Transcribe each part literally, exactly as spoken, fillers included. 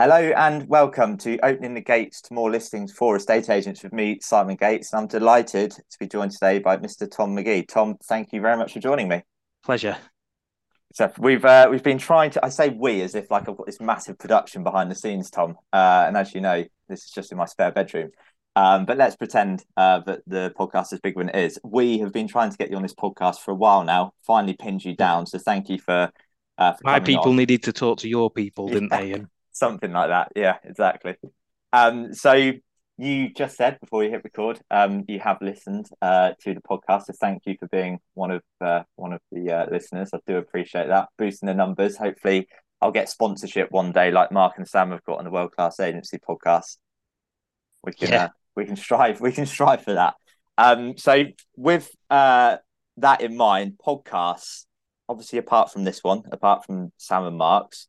Hello and welcome to Opening the Gates to More Listings for Estate Agents with me, Simon Gates, and I'm delighted to be joined today by Mister Tom McGee. Tom, thank you very much for joining me. Pleasure. So we've uh, we've been trying to, I say we as if like I've got this massive production behind the scenes, Tom, uh, and as you know, this is just in my spare bedroom, um, but let's pretend uh, that the podcast is bigger than it is. We have been trying to get you on this podcast for a while now, finally pinned you down, so thank you for, uh, for my people on. Needed to talk to your people, didn't yeah. they, Ian? Something like that. Yeah, exactly. Um, so you just said before you hit record, um, you have listened uh, to the podcast. So thank you for being one of uh, one of the uh, listeners. I do appreciate that. Boosting the numbers. Hopefully I'll get sponsorship one day like Mark and Sam have got on the World Class Agency podcast. We can, yeah. uh, we can strive. We can strive for that. Um, so with uh, that in mind, podcasts, obviously apart from this one, apart from Sam and Mark's,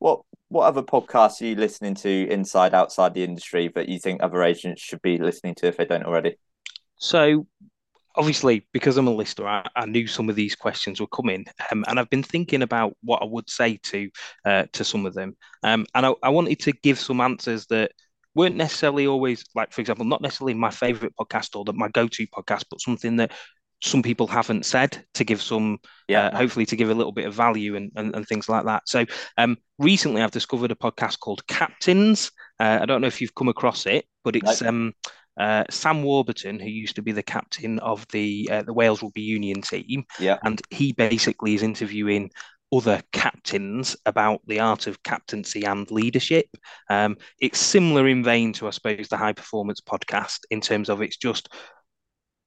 what what other podcasts are you listening to inside, outside the industry that you think other agents should be listening to if they don't already? So obviously, because I'm a listener, I, I knew some of these questions were coming, um, and I've been thinking about what I would say to uh, to some of them. Um, and I, I wanted to give some answers that weren't necessarily always, like, for example, not necessarily my favourite podcast or the, my go-to podcast, but something that some people haven't said to give some, yeah. uh, hopefully to give a little bit of value and, and, and things like that. So um, recently I've discovered a podcast called Captains. Uh, I don't know if you've come across it, but it's no. um, uh, Sam Warburton, who used to be the captain of the uh, the Wales Rugby Union team. Yeah. And he basically is interviewing other captains about the art of captaincy and leadership. Um, it's similar in vein to, I suppose, the High Performance Podcast in terms of it's just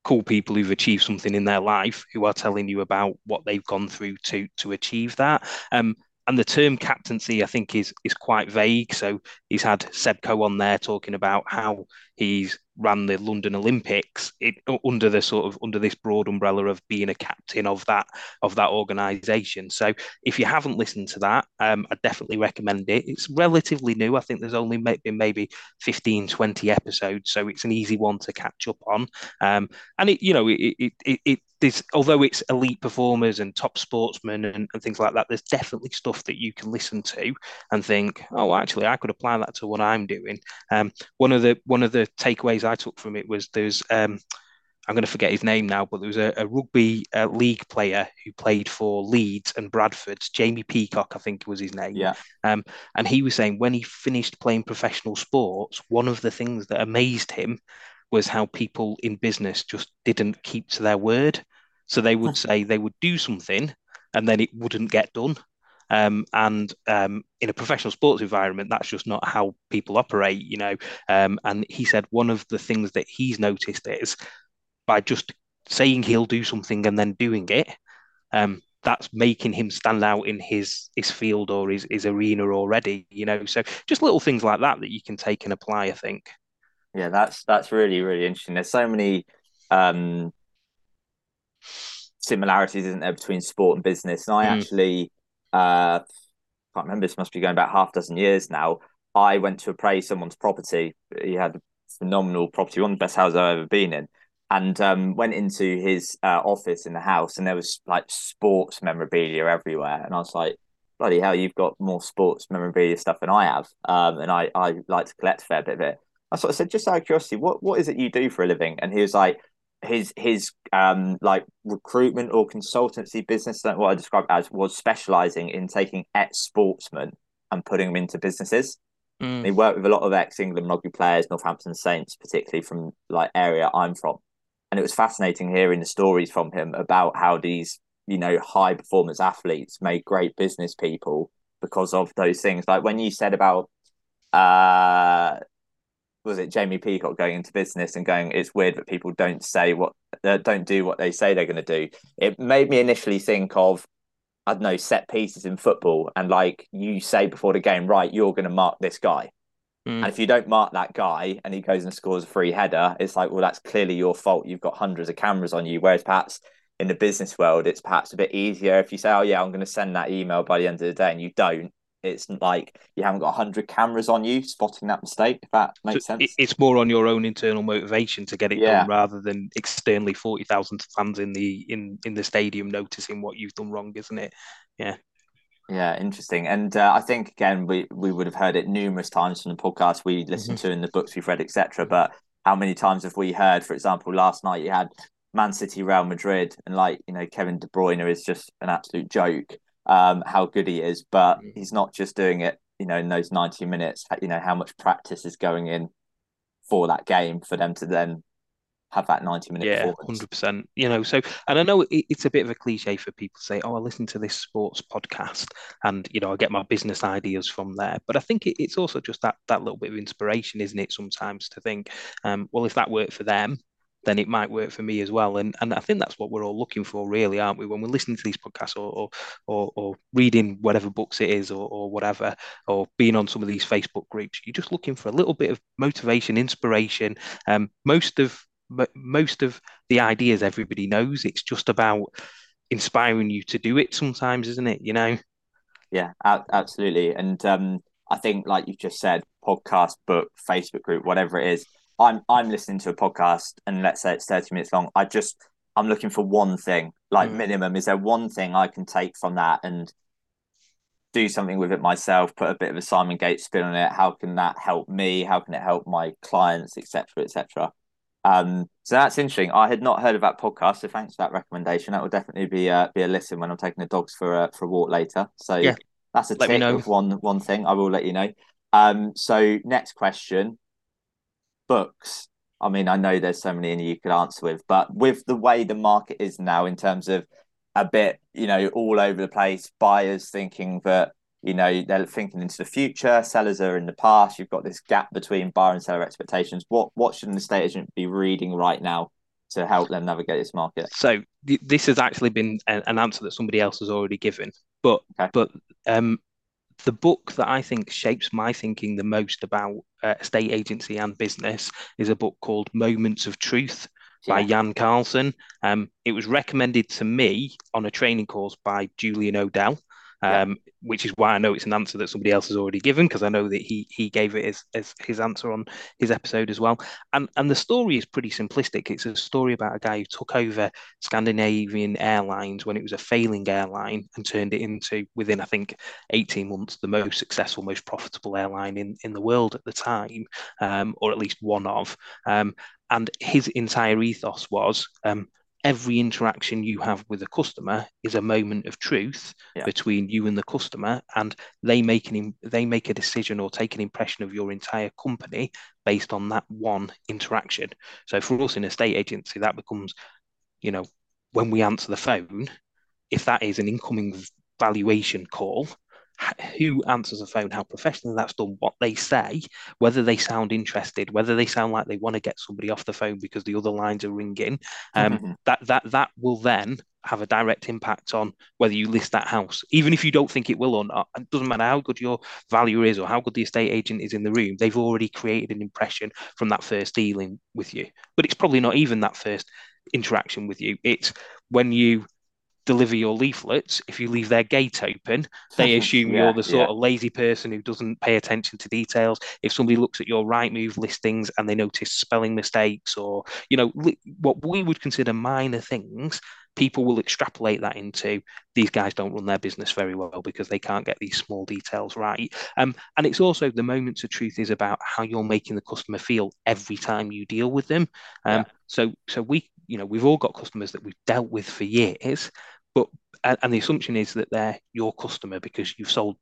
cool people who've achieved something in their life who are telling you about what they've gone through to to achieve that. Um, and the term captaincy, I think, is is quite vague. So he's had Sebco on there talking about how he's ran the London Olympics it, under the sort of under this broad umbrella of being a captain of that of that organisation. So if you haven't listened to that, um, I definitely recommend it. It's relatively new. I think there's only been maybe fifteen, twenty episodes, so it's an easy one to catch up on. Um, and it, you know, it it it, it there's, although it's elite performers and top sportsmen and, and things like that, there's definitely stuff that you can listen to and think, oh, actually, I could apply that to what I'm doing. Um, one of the one of the takeaways I took from it was there's um I'm going to forget his name now, but there was a, a rugby uh, league player who played for Leeds and Bradford, Jamie Peacock, I think was his name. Yeah. Um, and he was saying when he finished playing professional sports, one of the things that amazed him was how people in business just didn't keep to their word. So they would say they would do something and then it wouldn't get done. Um, and um, in a professional sports environment, that's just not how people operate, you know. Um, and he said one of the things that he's noticed is by just saying he'll do something and then doing it, um, that's making him stand out in his his field or his, his arena already, you know. So just little things like that that you can take and apply, I think. Yeah, that's that's really, really interesting. There's so many um, similarities, isn't there, between sport and business. And I mm. actually... Uh, can't remember, this must be going about half a dozen years now. I went to appraise someone's property. He had a phenomenal property, one of the best houses I've ever been in, and um, went into his uh, office in the house, and there was like sports memorabilia everywhere. And I was like, bloody hell, you've got more sports memorabilia stuff than I have. Um, and I, I like to collect a fair bit of it. I sort of said, just out of curiosity, what, what is it you do for a living? And he was like, his his um like recruitment or consultancy business, what I described as, was specializing in taking ex-sportsmen and putting them into businesses. Mm. He worked with a lot of ex-England rugby players, Northampton Saints, particularly from like area I'm from. And it was fascinating hearing the stories from him about how these, you know, high performance athletes made great business people because of those things. Like when you said about uh was it Jamie Peacock going into business and going, it's weird that people don't say what uh, don't do what they say they're going to do. It made me initially think of, I don't know, set pieces in football. And like you say before the game, right, you're going to mark this guy. Mm. And if you don't mark that guy and he goes and scores a free header, it's like, well, that's clearly your fault. You've got hundreds of cameras on you. Whereas perhaps in the business world, it's perhaps a bit easier if you say, oh yeah, I'm going to send that email by the end of the day, and you don't. It's like you haven't got one hundred cameras on you spotting that mistake, if that makes so sense. It's more on your own internal motivation to get it yeah. done rather than externally forty thousand fans in the in, in the stadium noticing what you've done wrong, isn't it? Yeah. Yeah, interesting. And uh, I think, again, we, we would have heard it numerous times from the podcast we listened mm-hmm. to and the books we've read, et cetera. But how many times have we heard, for example, last night you had Man City, Real Madrid, and like, you know, Kevin De Bruyne is just an absolute joke, um, how good he is. But mm-hmm. he's not just doing it, you know, in those ninety minutes, you know, how much practice is going in for that game for them to then have that ninety minute yeah, performance. one hundred percent. You know, so, and I know it, it's a bit of a cliche for people to say, oh, I listen to this sports podcast and, you know, I get my business ideas from there. But I think it, it's also just that that little bit of inspiration, isn't it, sometimes to think, um, well, if that worked for them, then it might work for me as well. And and I think that's what we're all looking for, really, aren't we? When we're listening to these podcasts or or or, or reading whatever books it is or, or whatever, or being on some of these Facebook groups, you're just looking for a little bit of motivation, inspiration. Um, most of most of the ideas everybody knows. It's just about inspiring you to do it sometimes, isn't it? You know? Yeah, absolutely. And um, I think, like you just said, podcast, book, Facebook group, whatever it is, I'm I'm listening to a podcast and let's say it's thirty minutes long. I just, I'm looking for one thing, like mm. minimum. Is there one thing I can take from that and do something with it myself, put a bit of a Simon Gates spin on it? How can that help me? How can it help my clients, et cetera, et cetera? Um, so that's interesting. I had not heard of that podcast, so thanks for that recommendation. That will definitely be uh, be a listen when I'm taking the dogs for a, for a walk later. So yeah. that's a tip of one, one thing. I will let you know. Um, so next question. Books. I mean, I know there's so many in you could answer with, but with the way the market is now in terms of a bit, you know, all over the place, buyers thinking that, you know, they're thinking into the future, sellers are in the past, you've got this gap between buyer and seller expectations. What what should an estate agent be reading right now to help them navigate this market? So th- this has actually been a- an answer that somebody else has already given, but okay. but um the book that I think shapes my thinking the most about uh, estate agency and business is a book called Moments of Truth yeah. by Jan Carlson. Um, it was recommended to me on a training course by Julian O'Dell, um, yeah. which is why I know it's an answer that somebody else has already given, because I know that he he gave it as, as his answer on his episode as well. And, and the story is pretty simplistic. It's a story about a guy who took over Scandinavian Airlines when it was a failing airline and turned it into, within, I think, eighteen months, the most successful, most profitable airline in, in the world at the time, um, or at least one of. Um, and his entire ethos was... Um, every interaction you have with a customer is a moment of truth yeah. between you and the customer, and they make an they make a decision or take an impression of your entire company based on that one interaction. So for us in estate agency, that becomes, you know, when we answer the phone, if that is an incoming valuation call, who answers the phone, how professionally that's done, what they say, whether they sound interested, whether they sound like they want to get somebody off the phone because the other lines are ringing, um, mm-hmm. that that that will then have a direct impact on whether you list that house. Even if you don't think it will or not, it doesn't matter how good your valuer is or how good the estate agent is in the room, they've already created an impression from that first dealing with you. But it's probably not even that first interaction with you. It's when you deliver your leaflets, if you leave their gate open, they assume yeah, you're the sort yeah. of lazy person who doesn't pay attention to details. If somebody looks at your Rightmove listings and they notice spelling mistakes or, you know, li- what we would consider minor things, people will extrapolate that into these guys don't run their business very well because they can't get these small details right. Um, and it's also the Moments of Truth is about how you're making the customer feel every time you deal with them. Um, yeah. So, so we, you know, we've all got customers that we've dealt with for years, but and the assumption is that they're your customer because you've sold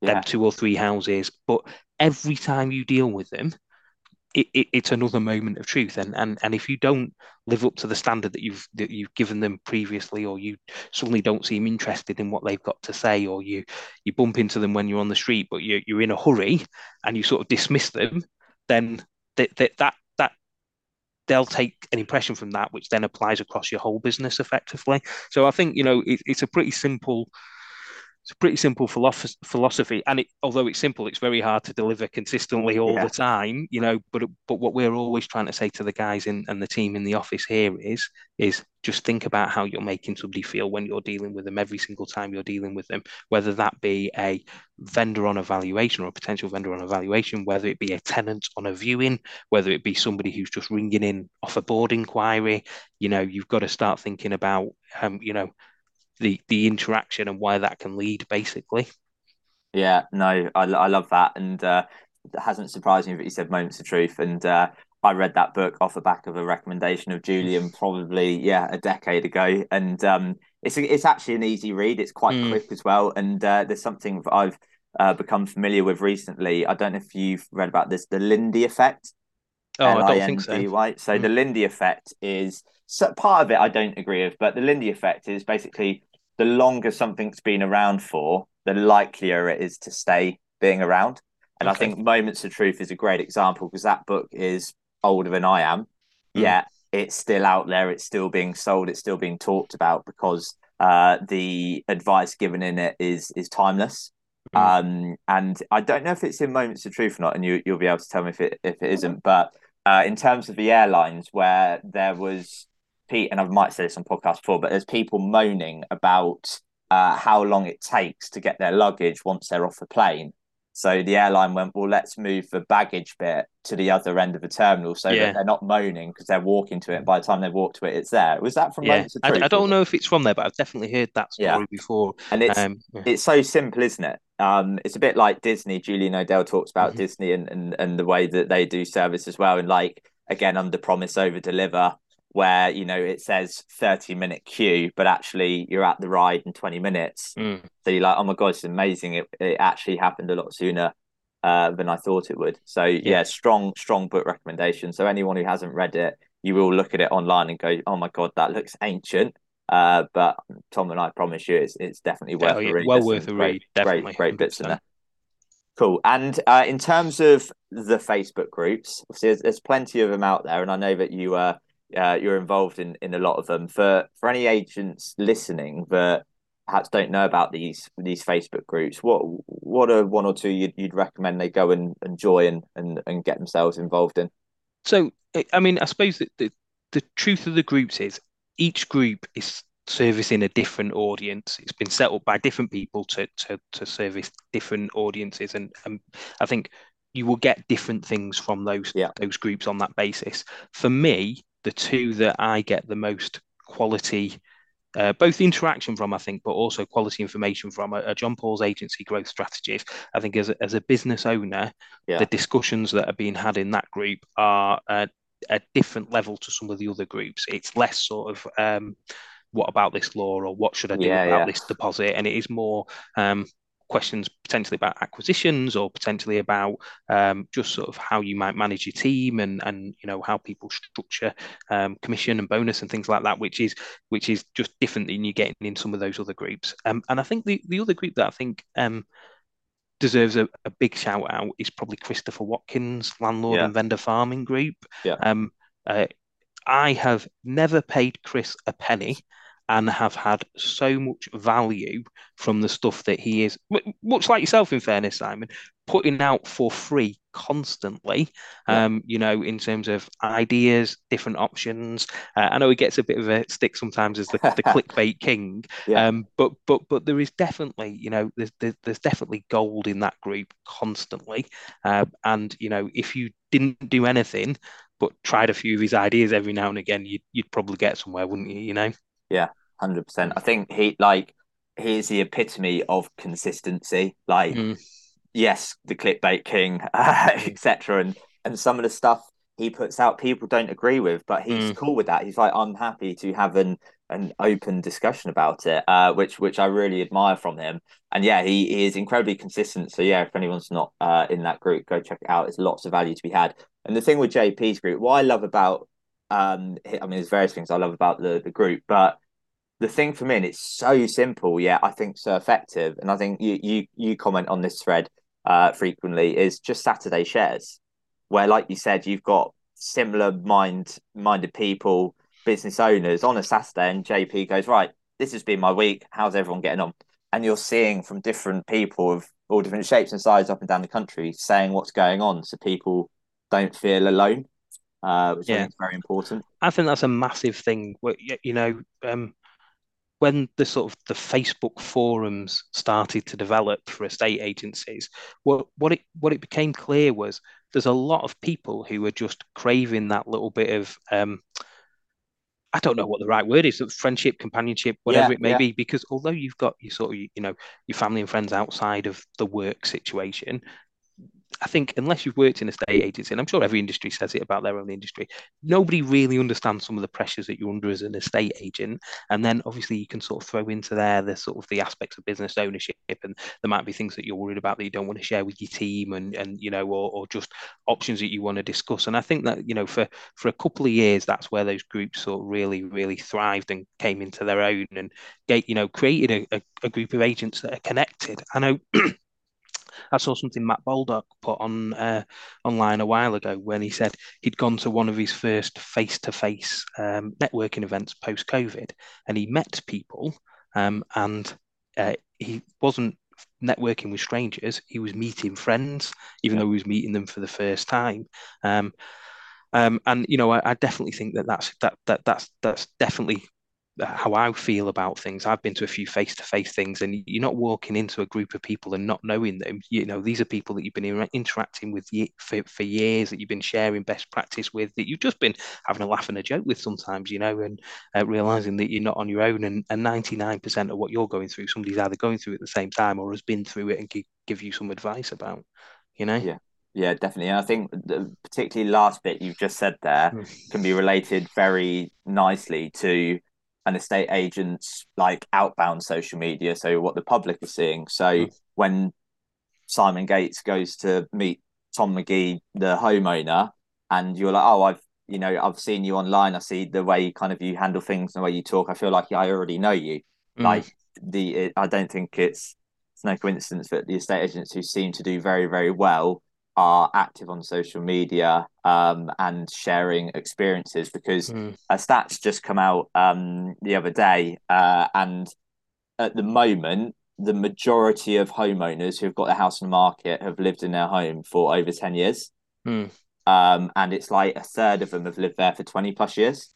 yeah. them two or three houses. But every time you deal with them, It, it, it's another moment of truth, and and and if you don't live up to the standard that you've that you've given them previously, or you suddenly don't seem interested in what they've got to say, or you you bump into them when you're on the street, but you you're in a hurry and you sort of dismiss them, then that that that, that they'll take an impression from that, which then applies across your whole business effectively. So I think, you know, it, it's a pretty simple. It's a pretty simple philosophy, and it, although it's simple, it's very hard to deliver consistently all yeah. the time, you know. But but what we're always trying to say to the guys in and the team in the office here is is just think about how you're making somebody feel when you're dealing with them every single time you're dealing with them, whether that be a vendor on a valuation or a potential vendor on a valuation, whether it be a tenant on a viewing, whether it be somebody who's just ringing in off a board inquiry. You know, you've got to start thinking about um, you know. the the interaction and why that can lead, basically. Yeah, no, I, I love that. And uh, it hasn't surprised me that you said Moments of Truth. And uh, I read that book off the back of a recommendation of Julian probably, yeah, a decade ago. And um, it's it's actually an easy read. It's quite mm. quick as well. And uh, there's something that I've uh, become familiar with recently. I don't know if you've read about this, the Lindy effect. Oh, L I N D Y. I don't think so. Right? So mm. the Lindy effect is, so part of it I don't agree with, but the Lindy effect is basically the longer something's been around for, the likelier it is to stay being around. And okay. I think Moments of Truth is a great example because that book is older than I am, mm. yet it's still out there. It's still being sold. It's still being talked about because uh, the advice given in it is is timeless. Mm. Um, and I don't know if it's in Moments of Truth or not, and you, you'll be able to tell me if it, if it isn't. But uh, in terms of the airlines where there was, Pete, and I might say this on podcast before, but there's people moaning about Uh, how long it takes to get their luggage once they're off the plane. So the airline went, well, let's move the baggage bit to the other end of the terminal so yeah. that they're not moaning because they're walking to it. By the time they walk to it, it's there. Was that from yeah. Moments of Truth? I, I don't know if it's from there, but I've definitely heard that story yeah. before. And it's um, yeah. it's so simple, isn't it? Um, it's a bit like Disney. Julian O'Dell talks about mm-hmm. Disney and, and, and the way that they do service as well. And like, again, under promise, over deliver. Where, you know, it says thirty minute queue, but actually you're at the ride in twenty minutes. Mm. So you're like, oh my God, it's amazing. It, it actually happened a lot sooner uh, than I thought it would. So yeah. yeah, strong, strong book recommendation. So anyone who hasn't read it, you will look at it online and go, oh my God, that looks ancient. Uh, but Tom and I promise you, it's it's definitely worth oh, yeah. a read. Well worth a read. Great, definitely. Great, great bits in there. Cool. And uh, in terms of the Facebook groups, obviously there's, there's plenty of them out there. And I know that you are, uh, Uh, you're involved in, in a lot of them. For for any agents listening that perhaps don't know about these these Facebook groups, what what are one or two you'd, you'd recommend they go and, and join and, and get themselves involved in? So, I mean, I suppose that the, the truth of the groups is each group is servicing a different audience. It's been set up by different people to to, to service different audiences. And, and I think you will get different things from those yeah. those groups on that basis. For me, the two that I get the most quality, uh, both interaction from, I think, but also quality information from, are John Paul's Agency Growth Strategies. I think as a, as a business owner, yeah. the discussions that are being had in that group are a, a different level to some of the other groups. It's less sort of, um, what about this law, or what should I do yeah, about yeah. this deposit? And it is more um, questions potentially about acquisitions, or potentially about um, just sort of how you might manage your team, and and you know how people structure um, commission and bonus and things like that, which is which is just different than you're getting in some of those other groups. Um, and I think the, the other group that I think um, deserves a, a big shout out is probably Christopher Watkins' Landlord yeah. and Vendor Farming group. Yeah. Um, uh, I have never paid Chris a penny, and have had so much value from the stuff that he is, much like yourself, in fairness, Simon, putting out for free constantly, yeah. um, you know, in terms of ideas, different options. Uh, I know he gets a bit of a stick sometimes as the, the clickbait king, yeah. um, but but but there is definitely, you know, there's, there's, there's definitely gold in that group constantly. Uh, and, you know, if you didn't do anything but tried a few of his ideas every now and again, you'd, you'd probably get somewhere, wouldn't you, you know? Yeah, one hundred percent. I think he like he's the epitome of consistency. Like, mm. yes, the clickbait king, uh, et cetera. And and some of the stuff he puts out, people don't agree with, but he's mm. cool with that. He's like, I'm happy to have an an open discussion about it, uh, which which I really admire from him. And yeah, he, he is incredibly consistent. So yeah, if anyone's not uh, in that group, go check it out. There's lots of value to be had. And the thing with J P's group, what I love about Um, I mean, there's various things I love about the, the group, but the thing for me, and it's so simple, yeah, I think so effective. And I think you you you comment on this thread uh, frequently, is just Saturday shares, where, like you said, you've got similar mind minded people, business owners, on a Saturday, and J P goes, right, this has been my week. How's everyone getting on? And you're seeing from different people of all different shapes and sizes up and down the country saying what's going on, so people don't feel alone. Uh, which yeah. is very important. I think that's a massive thing. You know, um, when the sort of the Facebook forums started to develop for estate agencies, what what it what it became clear was there's a lot of people who are just craving that little bit of um, I don't know what the right word is, friendship, companionship, whatever yeah, it may yeah. be, because although you've got your sort of, you know, your family and friends outside of the work situation, I think unless you've worked in a state agency, and I'm sure every industry says it about their own industry, nobody really understands some of the pressures that you're under as an estate agent. And then obviously you can sort of throw into there the sort of the aspects of business ownership, and there might be things that you're worried about that you don't want to share with your team, and, and you know, or, or just options that you want to discuss. And I think that, you know, for, for a couple of years, that's where those groups sort of really, really thrived and came into their own and, you know, created a, a, a group of agents that are connected. I know... I saw something Matt Baldock put on uh, online a while ago when he said he'd gone to one of his first face-to-face um, networking events post-COVID, and he met people, um, and uh, he wasn't networking with strangers. He was meeting friends, even yeah. though he was meeting them for the first time. Um, um, and, you know, I, I definitely think that that's, that, that, that's, that's definitely... how I feel about things. I've been to a few face-to-face things, and you're not walking into a group of people and not knowing them. You know, these are people that you've been interacting with for, for years, that you've been sharing best practice with, that you've just been having a laugh and a joke with sometimes, you know, and uh, realizing that you're not on your own, and, and ninety-nine percent of what you're going through, somebody's either going through at the same time or has been through it and can give you some advice about, you know? Yeah. Yeah, definitely. And I think the particularly last bit you've just said there mm. can be related very nicely to an estate agent's like outbound social media, so what the public is seeing. So mm. when Simon Gates goes to meet Tom McGee, the homeowner, and you're like, oh, I've, you know, I've seen you online. I see the way kind of you handle things and the way you talk. I feel like I already know you. Mm. Like the, it, I don't think it's, it's no coincidence that the estate agents who seem to do very, very well are active on social media um, and sharing experiences, because mm. a stat's just come out um, the other day. Uh, and at the moment, the majority of homeowners who've got their house on the market have lived in their home for over ten years. Mm. Um, and it's like a third of them have lived there for twenty plus years.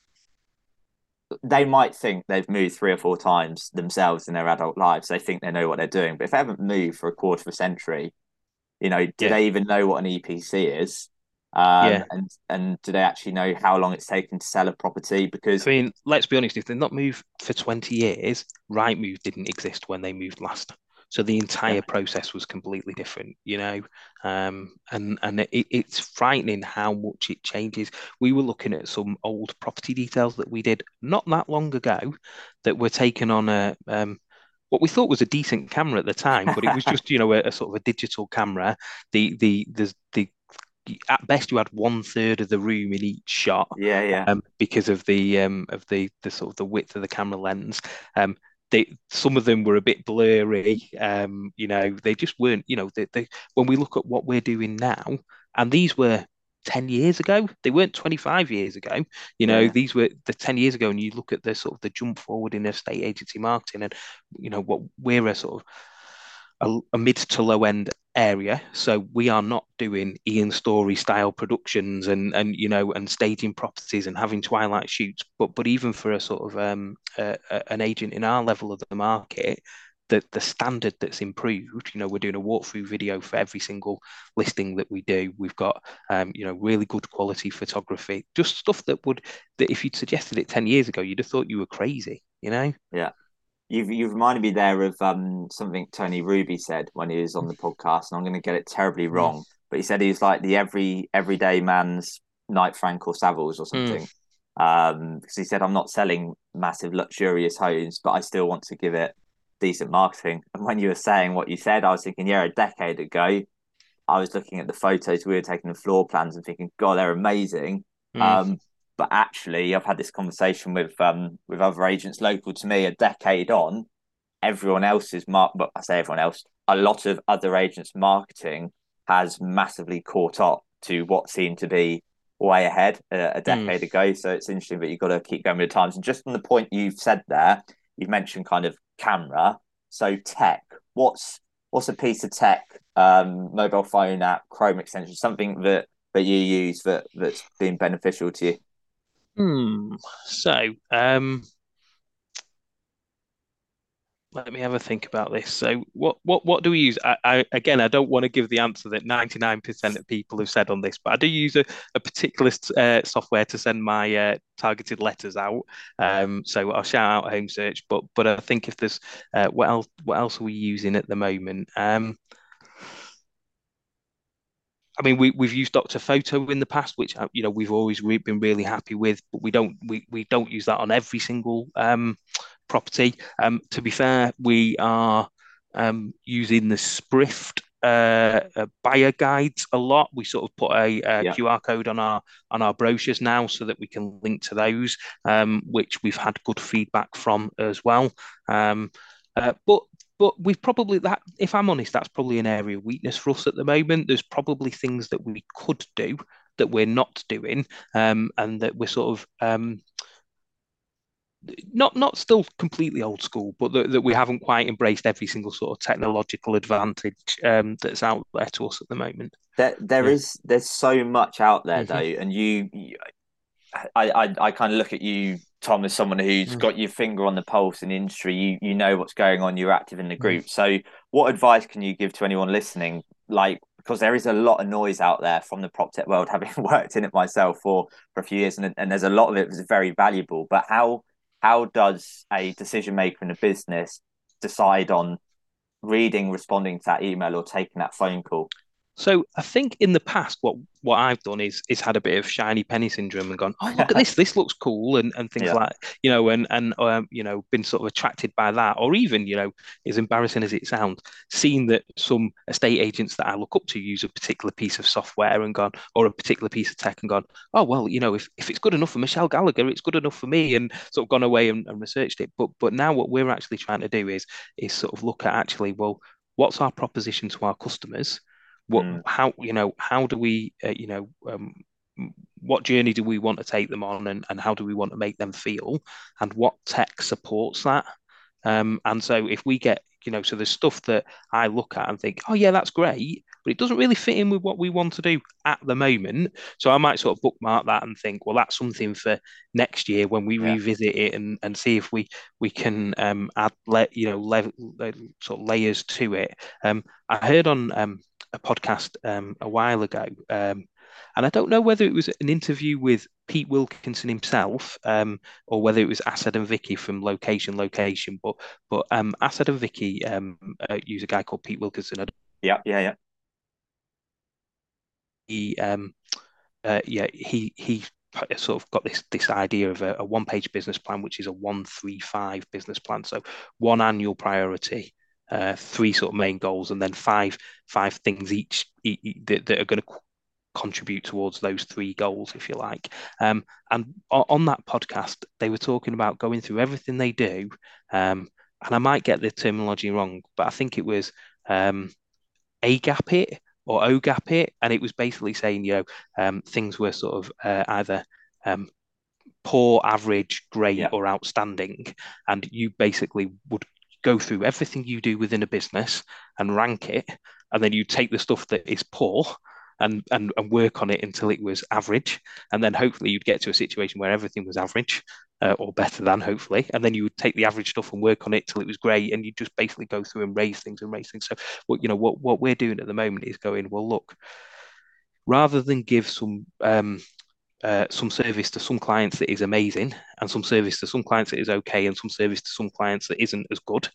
They might think they've moved three or four times themselves in their adult lives. They think they know what they're doing. But if they haven't moved for a quarter of a century, you know, do yeah. they even know what an E P C is? Um, yeah. and, and do they actually know how long it's taken to sell a property? Because I mean, let's be honest, if they've not moved for twenty years, Rightmove didn't exist when they moved last. So the entire yeah. process was completely different, you know, um, and, and it, it's frightening how much it changes. We were looking at some old property details that we did not that long ago that were taken on a... Um, what we thought was a decent camera at the time, but it was just, you know, a, a sort of a digital camera. The, the, the, the, at best you had one third of the room in each shot. Yeah, yeah. Um, because of the, um, of the, the sort of the width of the camera lens. Um, They, some of them were a bit blurry, um, you know, they just weren't, you know, they, they, when we look at what we're doing now, and these were ten years ago, they weren't twenty-five years ago, you know, yeah. these were the ten years ago, and you look at the sort of the jump forward in estate agency marketing, and, you know, what we're a sort of a, a mid to low end area. So we are not doing Ian Story style productions and, and, you know, and staging properties and having twilight shoots, but, but even for a sort of um, a, a, an agent in our level of the market, the, the standard that's improved, you know, we're doing a walkthrough video for every single listing that we do. We've got, um, you know, really good quality photography, just stuff that would, that if you'd suggested it ten years ago, you'd have thought you were crazy, you know? Yeah. You've, you've reminded me there of um, something Tony Ruby said when he was on the podcast, and I'm going to get it terribly wrong, mm. but he said he was like the every everyday man's Knight Frank or Savills or something. Mm. Um, because he said, I'm not selling massive luxurious homes, but I still want to give it decent marketing. And when you were saying what you said, I was thinking, yeah, a decade ago, I was looking at the photos we were taking of floor plans and thinking, God, they're amazing. Mm. Um, But actually, I've had this conversation with um with other agents local to me. A decade on, everyone else's mark. But I say everyone else. A lot of other agents' marketing has massively caught up to what seemed to be way ahead uh, a decade mm. ago. So it's interesting that you've got to keep going with the times. And just on the point you've said there, you've mentioned kind of camera. So tech. What's what's a piece of tech? Um, mobile phone app, Chrome extension, something that that you use that that's been beneficial to you. Hmm. So, um, Let me have a think about this. So what what what do we use? I, I again, I don't want to give the answer that ninety-nine percent of people have said on this, but I do use a, a particular uh, software to send my uh, targeted letters out. Um, so I'll shout out Home Search, but but I think if there's uh, what else what else are we using at the moment? Um, I mean, we we've used Doctor Photo in the past, which you know we've always re- been really happy with, but we don't we we don't use that on every single um, property. Um, to be fair, we are um, using the Sprift uh, uh, buyer guides a lot. We sort of put a, a yeah. Q R code on our on our brochures now, so that we can link to those, um, which we've had good feedback from as well. Um, uh, but. But we've probably, that, if I'm honest, that's probably an area of weakness for us at the moment. There's probably things that we could do that we're not doing, um, and that we're sort of um, not not still completely old school, but that, that we haven't quite embraced every single sort of technological advantage um, that's out there to us at the moment. There, there yeah. is there's so much out there mm-hmm. though, and you, you I, I, I kind of look at you, Tom, as someone who's mm. got your finger on the pulse in the industry. You you know what's going on. You're active in the group. Mm. So what advice can you give to anyone listening? Like, because there is a lot of noise out there from the prop tech world, having worked in it myself for, for a few years, and, and there's a lot of it that's very valuable. But how how does a decision maker in a business decide on reading, responding to that email, or taking that phone call? So I think in the past, what, what I've done is is had a bit of shiny penny syndrome and gone, oh, look at this, this looks cool, and, and things yeah. like, you know, and, and um, you know, been sort of attracted by that. Or even, you know, as embarrassing as it sounds, seeing that some estate agents that I look up to use a particular piece of software and gone, or a particular piece of tech and gone, oh, well, you know, if, if it's good enough for Michelle Gallagher, it's good enough for me, and sort of gone away and, and researched it. But but now what we're actually trying to do is is sort of look at actually, well, what's our proposition to our customers? What, mm. how, you know, how do we, uh, you know, um, what journey do we want to take them on, and, and how do we want to make them feel, and what tech supports that? Um, and so if we get, you know, so there's stuff that I look at and think, oh yeah, that's great, but it doesn't really fit in with what we want to do at the moment. So I might sort of bookmark that and think, well, that's something for next year when we yeah. revisit it and, and see if we we can um, add, le- you know, le- le- sort of layers to it. Um, I heard on um, a podcast um, a while ago, um, and I don't know whether it was an interview with Pete Wilkinson himself, um, or whether it was Asad and Vicky from Location Location. But but um, Asad and Vicky um, uh, use a guy called Pete Wilkinson. Yeah, yeah, yeah. He um, uh, yeah he he sort of got this this idea of a, a one page business plan, which is a one three five business plan. So one annual priority, uh, three sort of main goals, and then five five things each, each that, that are going to contribute towards those three goals, if you like. Um, and on that podcast, they were talking about going through everything they do. Um, and I might get the terminology wrong, but I think it was um, A GAP it or O GAP it. And it was basically saying, you know, um, things were sort of uh, either um, poor, average, great, yeah. or outstanding. And you basically would go through everything you do within a business and rank it. And then you take the stuff that is poor And, and and work on it until it was average, and then hopefully you'd get to a situation where everything was average, uh, or better than, hopefully, and then you would take the average stuff and work on it till it was great, and you just basically go through and raise things and raise things. So what you know what what we're doing at the moment is going, well, look, rather than give some um, uh, some service to some clients that is amazing, and some service to some clients that is okay, and some service to some clients that isn't as good,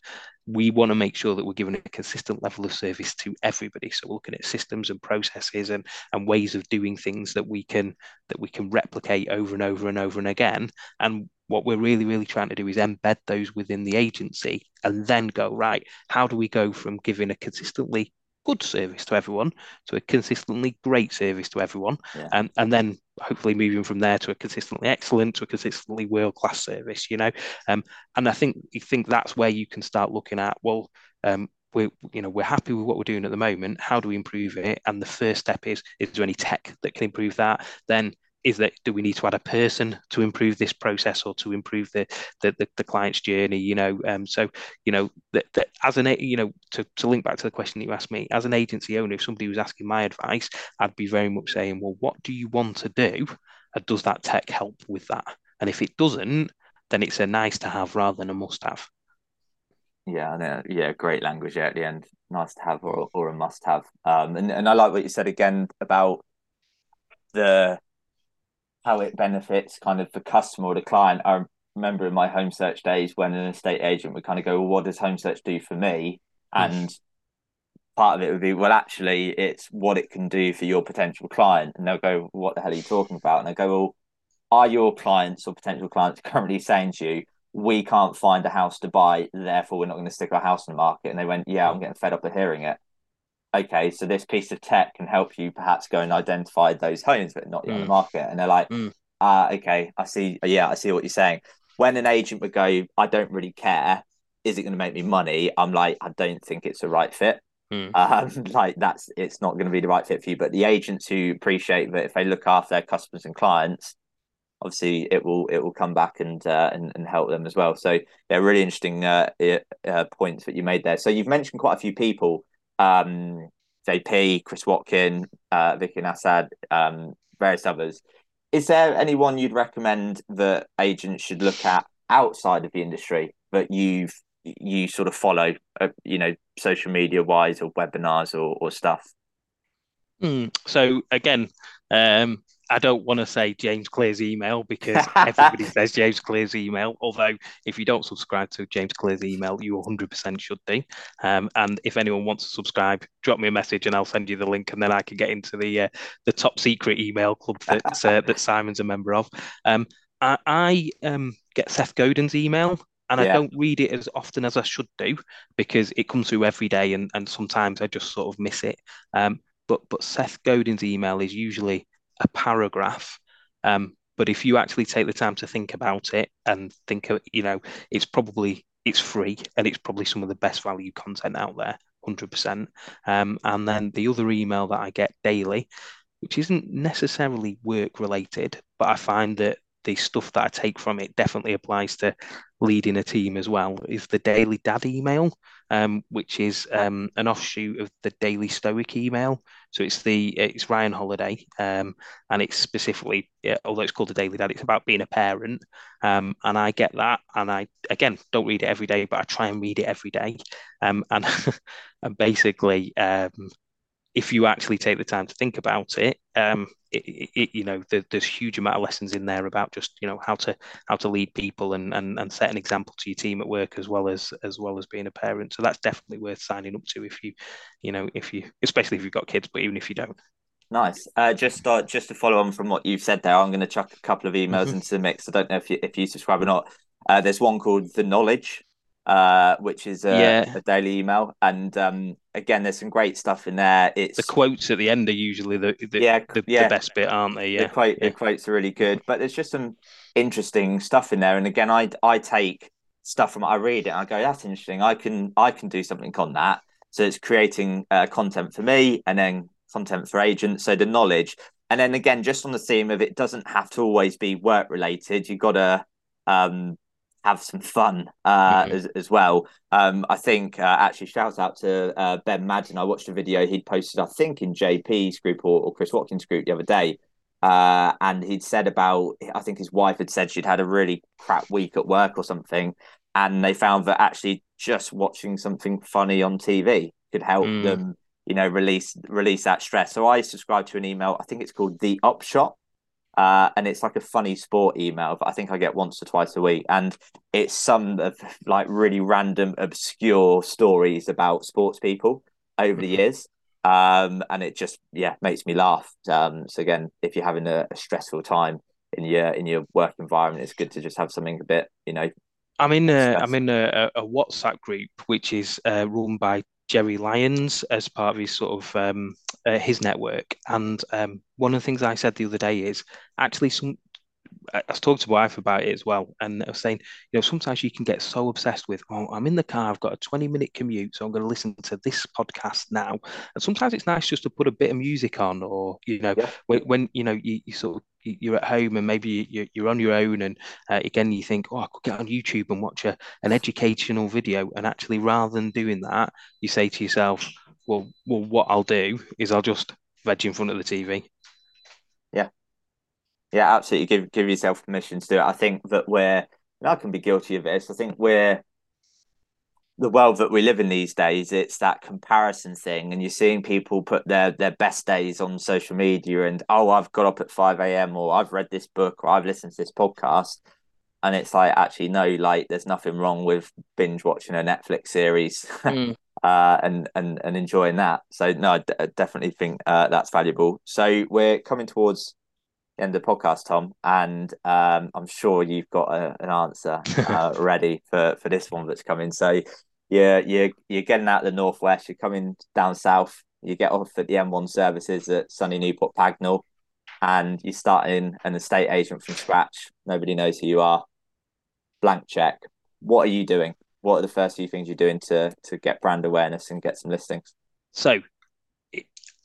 we want to make sure that we're giving a consistent level of service to everybody. So we're looking at systems and processes and, and ways of doing things that we can that we can replicate over and over and over and again. And what we're really, really trying to do is embed those within the agency, and then go, right, how do we go from giving a consistently good service to everyone to a consistently great service to everyone, yeah. and and then hopefully moving from there to a consistently excellent, to a consistently world-class service, you know um and I think you think that's where you can start looking at, well, um we're you know we're happy with what we're doing at the moment, how do we improve it? And the first step is is there any tech that can improve that? Then is that, do we need to add a person to improve this process, or to improve the the, the, the client's journey? You know, um, so you know that, that as an you know to, to link back to the question that you asked me, as an agency owner, if somebody was asking my advice, I'd be very much saying, well, what do you want to do, and does that tech help with that? And if it doesn't, then it's a nice to have rather than a must have. Yeah, I know. Yeah, great language yeah, at the end. Nice to have or, or a must have. Um, and, and I like what you said again about the how it benefits kind of the customer or the client. I remember in my home search days when an estate agent would kind of go, well, what does home search do for me? And yes. part of it would be, well, actually, it's what it can do for your potential client. And they'll go, what the hell are you talking about? And I go, well, are your clients or potential clients currently saying to you, we can't find a house to buy, therefore we're not going to stick our house on the market? And they went, yeah, I'm getting fed up of hearing it. Okay, so this piece of tech can help you perhaps go and identify those homes that are not mm. on the market. And they're like, mm. uh, okay, I see. Yeah, I see what you're saying. When an agent would go, I don't really care. Is it going to make me money? I'm like, I don't think it's the right fit. Mm. Um, like that's, it's not going to be the right fit for you. But the agents who appreciate that if they look after their customers and clients, obviously it will it will come back and uh, and, and help them as well. So they're really interesting uh, uh, points that you made there. So you've mentioned quite a few people, um, J P, Chris Watkins, uh, Vicky and Asad, um, various others. Is there anyone you'd recommend that agents should look at outside of the industry that you've you sort of follow, uh, you know, social media wise or webinars or, or stuff? Mm, so again, um, I don't want to say James Clear's email because everybody says James Clear's email. Although if you don't subscribe to James Clear's email, you one hundred percent should do. Um, and if anyone wants to subscribe, drop me a message and I'll send you the link, and then I can get into the uh, the top secret email club that uh, that Simon's a member of. Um, I, I um, get Seth Godin's email. And yeah. I don't read it as often as I should do because it comes through every day, and, and sometimes I just sort of miss it. Um, but but Seth Godin's email is usually a paragraph. Um, but if you actually take the time to think about it and think, of, you know, it's probably it's free and it's probably some of the best value content out there, one hundred percent. Um, and then the other email that I get daily, which isn't necessarily work related, but I find that the stuff that I take from it definitely applies to leading a team as well, is the Daily Dad email, um, which is um, an offshoot of the Daily Stoic email. So it's the it's Ryan Holiday, um, and it's specifically, yeah, although it's called the Daily Dad, it's about being a parent. Um, and I get that, and I again don't read it every day, but I try and read it every day. Um, and and basically, um, if you actually take the time to think about it, um, It, it, you know, there, there's a huge amount of lessons in there about just, you know, how to how to lead people and, and and set an example to your team at work as well as as well as being a parent. So that's definitely worth signing up to if you, you know, if you, especially if you've got kids, but even if you don't. Nice. Uh, just uh, just to follow on from what you've said there, I'm going to chuck a couple of emails mm-hmm. into the mix. I don't know if you if you subscribe or not. Uh, there's one called The Knowledge, uh, which is a, yeah. a daily email, and um, again, there's some great stuff in there. It's the quotes at the end are usually the the, yeah, the, yeah. the best bit, aren't they? Yeah, the, quote, yeah. the quotes are really good, but there's just some interesting stuff in there. And again, I I take stuff from I read it, and I go, that's interesting. I can I can do something on that. So it's creating uh, content for me, and then content for agents. So the knowledge, and then again, just on the theme of it doesn't have to always be work related. You've got to um. have some fun uh, mm-hmm. as, as well. Um, I think uh, actually shout out to uh, Ben Madden. I watched a video he'd posted, I think in J P's group or, or Chris Watkins' group the other day. Uh, and he'd said about, I think his wife had said she'd had a really crap week at work or something. And they found that actually just watching something funny on T V could help mm. them, you know, release, release that stress. So I subscribed to an email, I think it's called The Upshot. Uh, and it's like a funny sport email that I think I get once or twice a week. And it's some of like really random, obscure stories about sports people over the years. Um, and it just, yeah, makes me laugh. Um, so again, if you're having a, a stressful time in your in your work environment, it's good to just have something a bit, you know. I'm in a, I'm in a, a WhatsApp group, which is uh, run by Jerry Lyons as part of his sort of um, uh, his network. And um, one of the things I said the other day is actually some, I was talking to my wife about it as well. And I was saying, you know, sometimes you can get so obsessed with, oh, I'm in the car, I've got a twenty minute commute, so I'm going to listen to this podcast now. And sometimes it's nice just to put a bit of music on, or, you know, yeah. when, when, you know, you, you sort of, you're at home and maybe you're on your own, and uh, again you think, oh, I could get on YouTube and watch a, an educational video, and actually rather than doing that you say to yourself, well well what I'll do is I'll just veg in front of the T V. yeah yeah absolutely. Give give yourself permission to do it. I think that we're, and I can be guilty of this, I think we're the world that we live in these days, it's that comparison thing. And you're seeing people put their, their best days on social media and, oh, I've got up at five a.m. or I've read this book or I've listened to this podcast. And it's like, actually, no, like there's nothing wrong with binge watching a Netflix series mm. uh, and, and, and enjoying that. So no, I, d- I definitely think uh, that's valuable. So we're coming towards the end of the podcast, Tom, and um, I'm sure you've got a, an answer uh, ready for, for this one that's coming. So Yeah, you're, you're getting out of the northwest, you're coming down south, you get off at the M one services at sunny Newport Pagnell, and you're starting an estate agent from scratch. Nobody knows who you are. Blank check. What are you doing? What are the first few things you're doing to to get brand awareness and get some listings? So,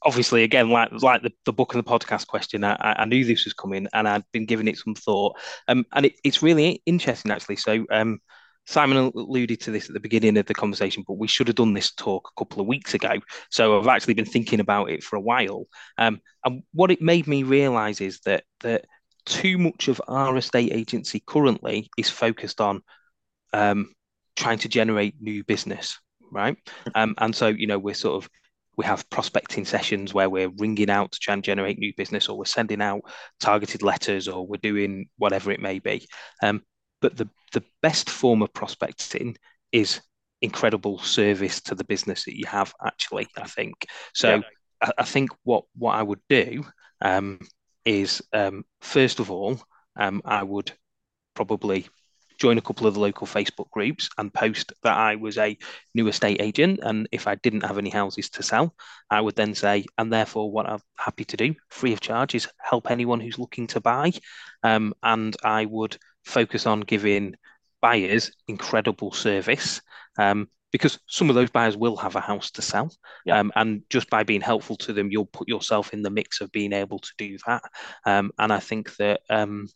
obviously, again, like like the, the book and the podcast question, I, I knew this was coming and I'd been giving it some thought. Um, and it, it's really interesting, actually. So, um. Simon alluded to this at the beginning of the conversation, but we should have done this talk a couple of weeks ago. So I've actually been thinking about it for a while. Um, and what it made me realise is that that too much of our estate agency currently is focused on um, trying to generate new business, right? Um, and so, you know, we're sort of, we have prospecting sessions where we're ringing out to try and generate new business, or we're sending out targeted letters, or we're doing whatever it may be. Um, But the, the best form of prospecting is incredible service to the business that you have, actually, I think. So yeah. I, I think what, what I would do um, is, um, first of all, um, I would probably join a couple of the local Facebook groups and post that I was a new estate agent. And if I didn't have any houses to sell, I would then say, and therefore what I'm happy to do, free of charge, is help anyone who's looking to buy. Um, and I would focus on giving buyers incredible service, um, because some of those buyers will have a house to sell. Yeah. Um, and just by being helpful to them, you'll put yourself in the mix of being able to do that. Um, and I think that um,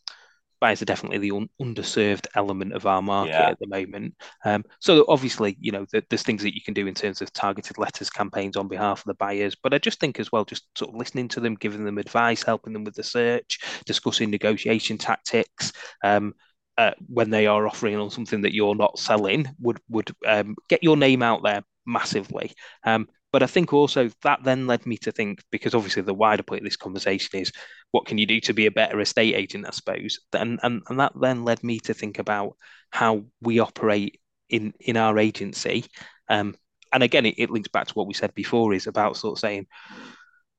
buyers are definitely the un- underserved element of our market yeah. at the moment. Um, so obviously, you know, th- there's things that you can do in terms of targeted letters, campaigns on behalf of the buyers. But I just think as well, just sort of listening to them, giving them advice, helping them with the search, discussing negotiation tactics, um, uh, when they are offering on something that you're not selling would, would um, get your name out there massively. Um, But I think also that then led me to think, because obviously the wider point of this conversation is what can you do to be a better estate agent, I suppose. And, and, and that then led me to think about how we operate in, in our agency. Um, and again, it, it links back to what we said before, is about sort of saying,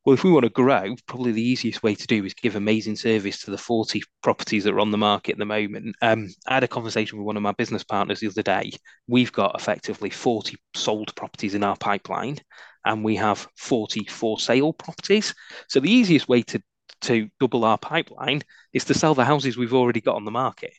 well, if we want to grow, probably the easiest way to do is give amazing service to the forty properties that are on the market at the moment. Um, I had a conversation with one of my business partners the other day. We've got effectively forty sold properties in our pipeline, and we have forty for sale properties. So the easiest way to to double our pipeline is to sell the houses we've already got on the market.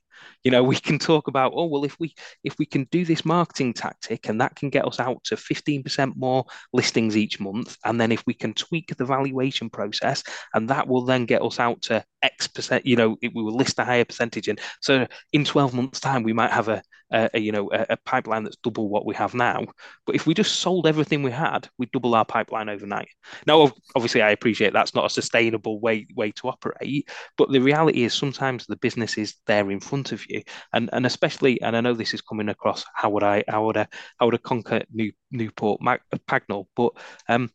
You know, we can talk about, oh, well, if we if we can do this marketing tactic and that can get us out to fifteen percent more listings each month. And then if we can tweak the valuation process and that will then get us out to X percent, you know, it, we will list a higher percentage. And so in twelve months time, we might have a, a, a you know, a, a pipeline that's double what we have now. But if we just sold everything we had, we double our pipeline overnight. Now, obviously, I appreciate that's not a sustainable way, way to operate. But the reality is sometimes the business is there in front of you, and and especially, and I know this is coming across, how would I how would I how would I conquer New, Newport Pagnell, but um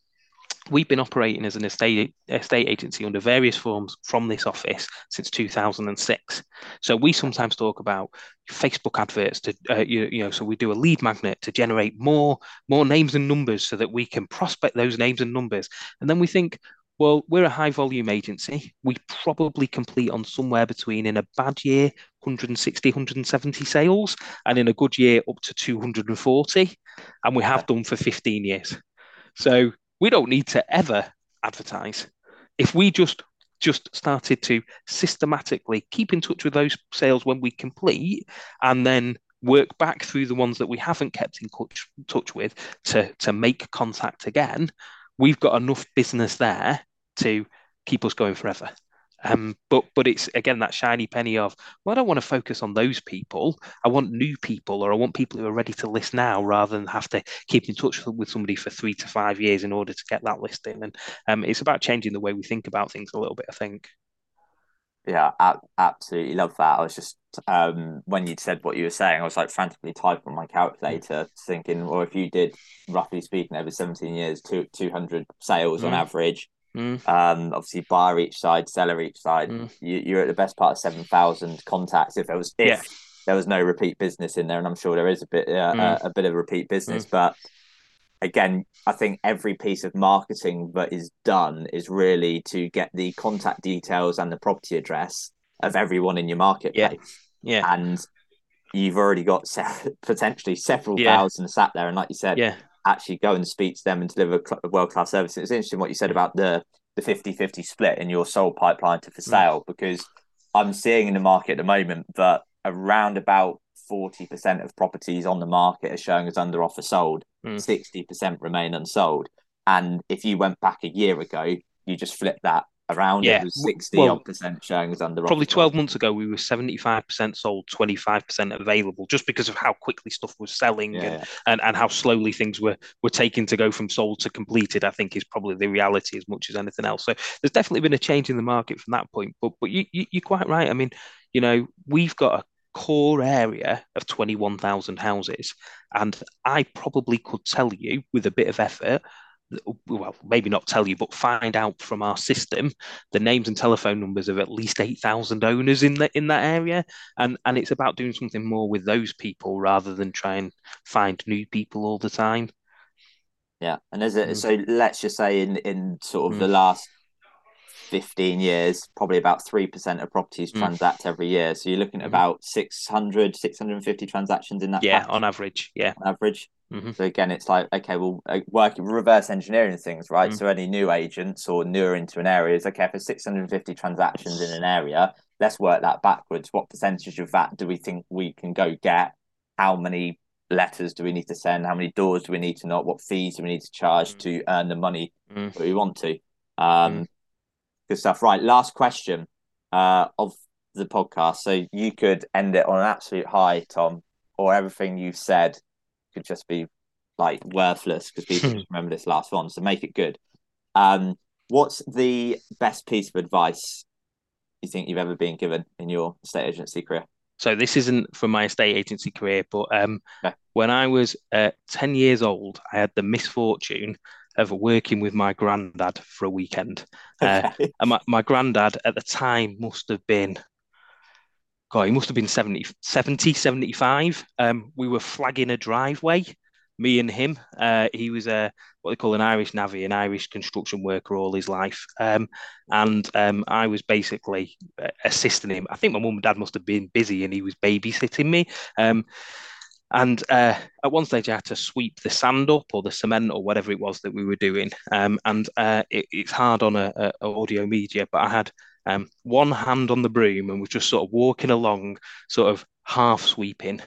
we've been operating as an estate estate agency under various forms from this office since two thousand six. So we sometimes talk about Facebook adverts to uh, you, you know, so we do a lead magnet to generate more more names and numbers so that we can prospect those names and numbers. And then we think, well, we're a high volume agency. We probably complete on somewhere between, in a bad year, one hundred sixty, one hundred seventy sales, and in a good year up to two hundred forty. And we have done for fifteen years. So we don't need to ever advertise. If we just just started to systematically keep in touch with those sales when we complete, and then work back through the ones that we haven't kept in touch, touch with to, to make contact again, we've got enough business there to keep us going forever. Um, but but it's, again, that shiny penny of, well, I don't want to focus on those people. I want new people, or I want people who are ready to list now rather than have to keep in touch with somebody for three to five years in order to get that listing. And um, it's about changing the way we think about things a little bit, I think. Yeah, ab- absolutely love that. I was just, um, when you said what you were saying, I was like frantically typing on my calculator, thinking, well, if you did, roughly speaking, over seventeen years, two, 200 sales mm. on average, mm. um, obviously buyer each side, seller each side, mm. you, you're at the best part of seven thousand contacts. If there was, if yeah. there was no repeat business in there, and I'm sure there is a bit, uh, mm. a, a bit of repeat business, mm. but again, I think every piece of marketing that is done is really to get the contact details and the property address of everyone in your marketplace. Yeah. yeah. And you've already got se- potentially several yeah. thousand sat there. And like you said, yeah. actually go and speak to them and deliver cl- world-class services. It's interesting what you said about the, the fifty-fifty split in your sold pipeline to for sale, mm. because I'm seeing in the market at the moment that around about forty percent of properties on the market are showing as under offer sold, mm. sixty percent remain unsold. And if you went back a year ago, you just flip that around. Yeah. It was sixty well, odd percent showing as under offer. Probably twelve months ago, we were seventy-five percent sold, twenty-five percent available, just because of how quickly stuff was selling yeah, and, yeah. and and how slowly things were were taken to go from sold to completed, I think is probably the reality as much as anything else. So there's definitely been a change in the market from that point. But but you, you you're quite right. I mean, you know, we've got a core area of twenty-one thousand houses, and I probably could tell you with a bit of effort, well, maybe not tell you, but find out from our system the names and telephone numbers of at least eight thousand owners in that in that area, and and it's about doing something more with those people rather than try and find new people all the time. Yeah, and as a, mm. so let's just say in in sort of mm. the last fifteen years, probably about three percent of properties mm. transact every year. So you're looking at mm. about six hundred, six hundred fifty transactions in that. Yeah, pack, on average. Yeah. On average. Mm-hmm. So again, it's like, okay, well, working reverse engineering things, right? Mm. So any new agents or newer into an area is, okay, for six hundred fifty transactions in an area, let's work that backwards. What percentage of that do we think we can go get? How many letters do we need to send? How many doors do we need to knock? What fees do we need to charge mm. to earn the money mm. that we want to? Um, mm. Good stuff. Right, last question uh, of the podcast. So you could end it on an absolute high, Tom, or everything you've said could just be like worthless because people just remember this last one. So make it good. Um, what's the best piece of advice you think you've ever been given in your estate agency career? So this isn't from my estate agency career, but um, okay. when I was uh, ten years old, I had the misfortune of working with my granddad for a weekend. Uh, okay. And my, my granddad at the time must have been, God, he must have been seventy, seventy, seventy-five. Um, we were flagging a driveway, me and him. Uh, he was a, what they call an Irish navvy, an Irish construction worker all his life. Um, and um, I was basically assisting him. I think my mum and dad must have been busy and he was babysitting me. Um, And uh, at one stage, I had to sweep the sand up or the cement or whatever it was that we were doing. Um, and uh, it, it's hard on a, a audio media, but I had um, one hand on the broom and was just sort of walking along, sort of half sweeping.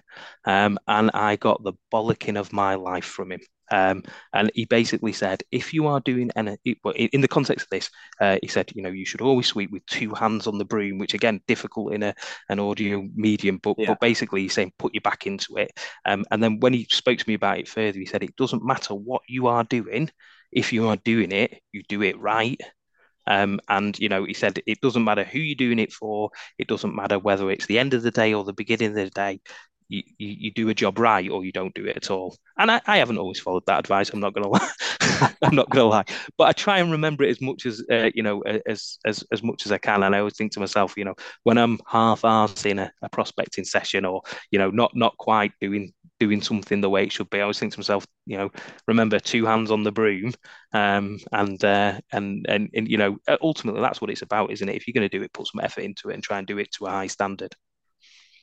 Um, and I got the bollocking of my life from him. Um, and he basically said, if you are doing any, in the context of this, uh, he said, you know, you should always sweep with two hands on the broom, which again, difficult in a an audio medium, but, yeah. but basically he's saying, put your back into it. Um, and then when he spoke to me about it further, he said, it doesn't matter what you are doing. If you are doing it, you do it right. Um, and, you know, he said, it doesn't matter who you're doing it for. It doesn't matter whether it's the end of the day or the beginning of the day. You, you, you do a job right or you don't do it at all. And I, I haven't always followed that advice. I'm not going to lie. I'm not going to lie. But I try and remember it as much as, uh, you know, as, as as much as I can. And I always think to myself, you know, when I'm half-arsed in a, a prospecting session or, you know, not not quite doing doing something the way it should be, I always think to myself, you know, remember two hands on the broom. Um, and, uh, and, and, and, you know, ultimately that's what it's about, isn't it? If you're going to do it, put some effort into it and try and do it to a high standard.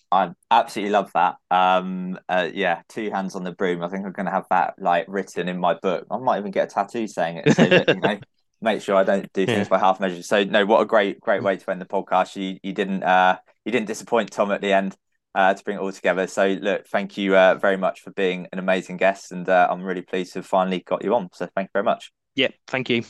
I absolutely love that. Um, uh, yeah, two hands on the broom. I think I'm going to have that like written in my book. I might even get a tattoo saying it, so that, you know, make sure I don't do things yeah. by half measures. So no, what a great, great way to end the podcast. You you didn't uh, you didn't disappoint, Tom, at the end uh, to bring it all together. So look, thank you uh, very much for being an amazing guest, and uh, I'm really pleased to have finally got you on. So thank you very much. Yeah, thank you.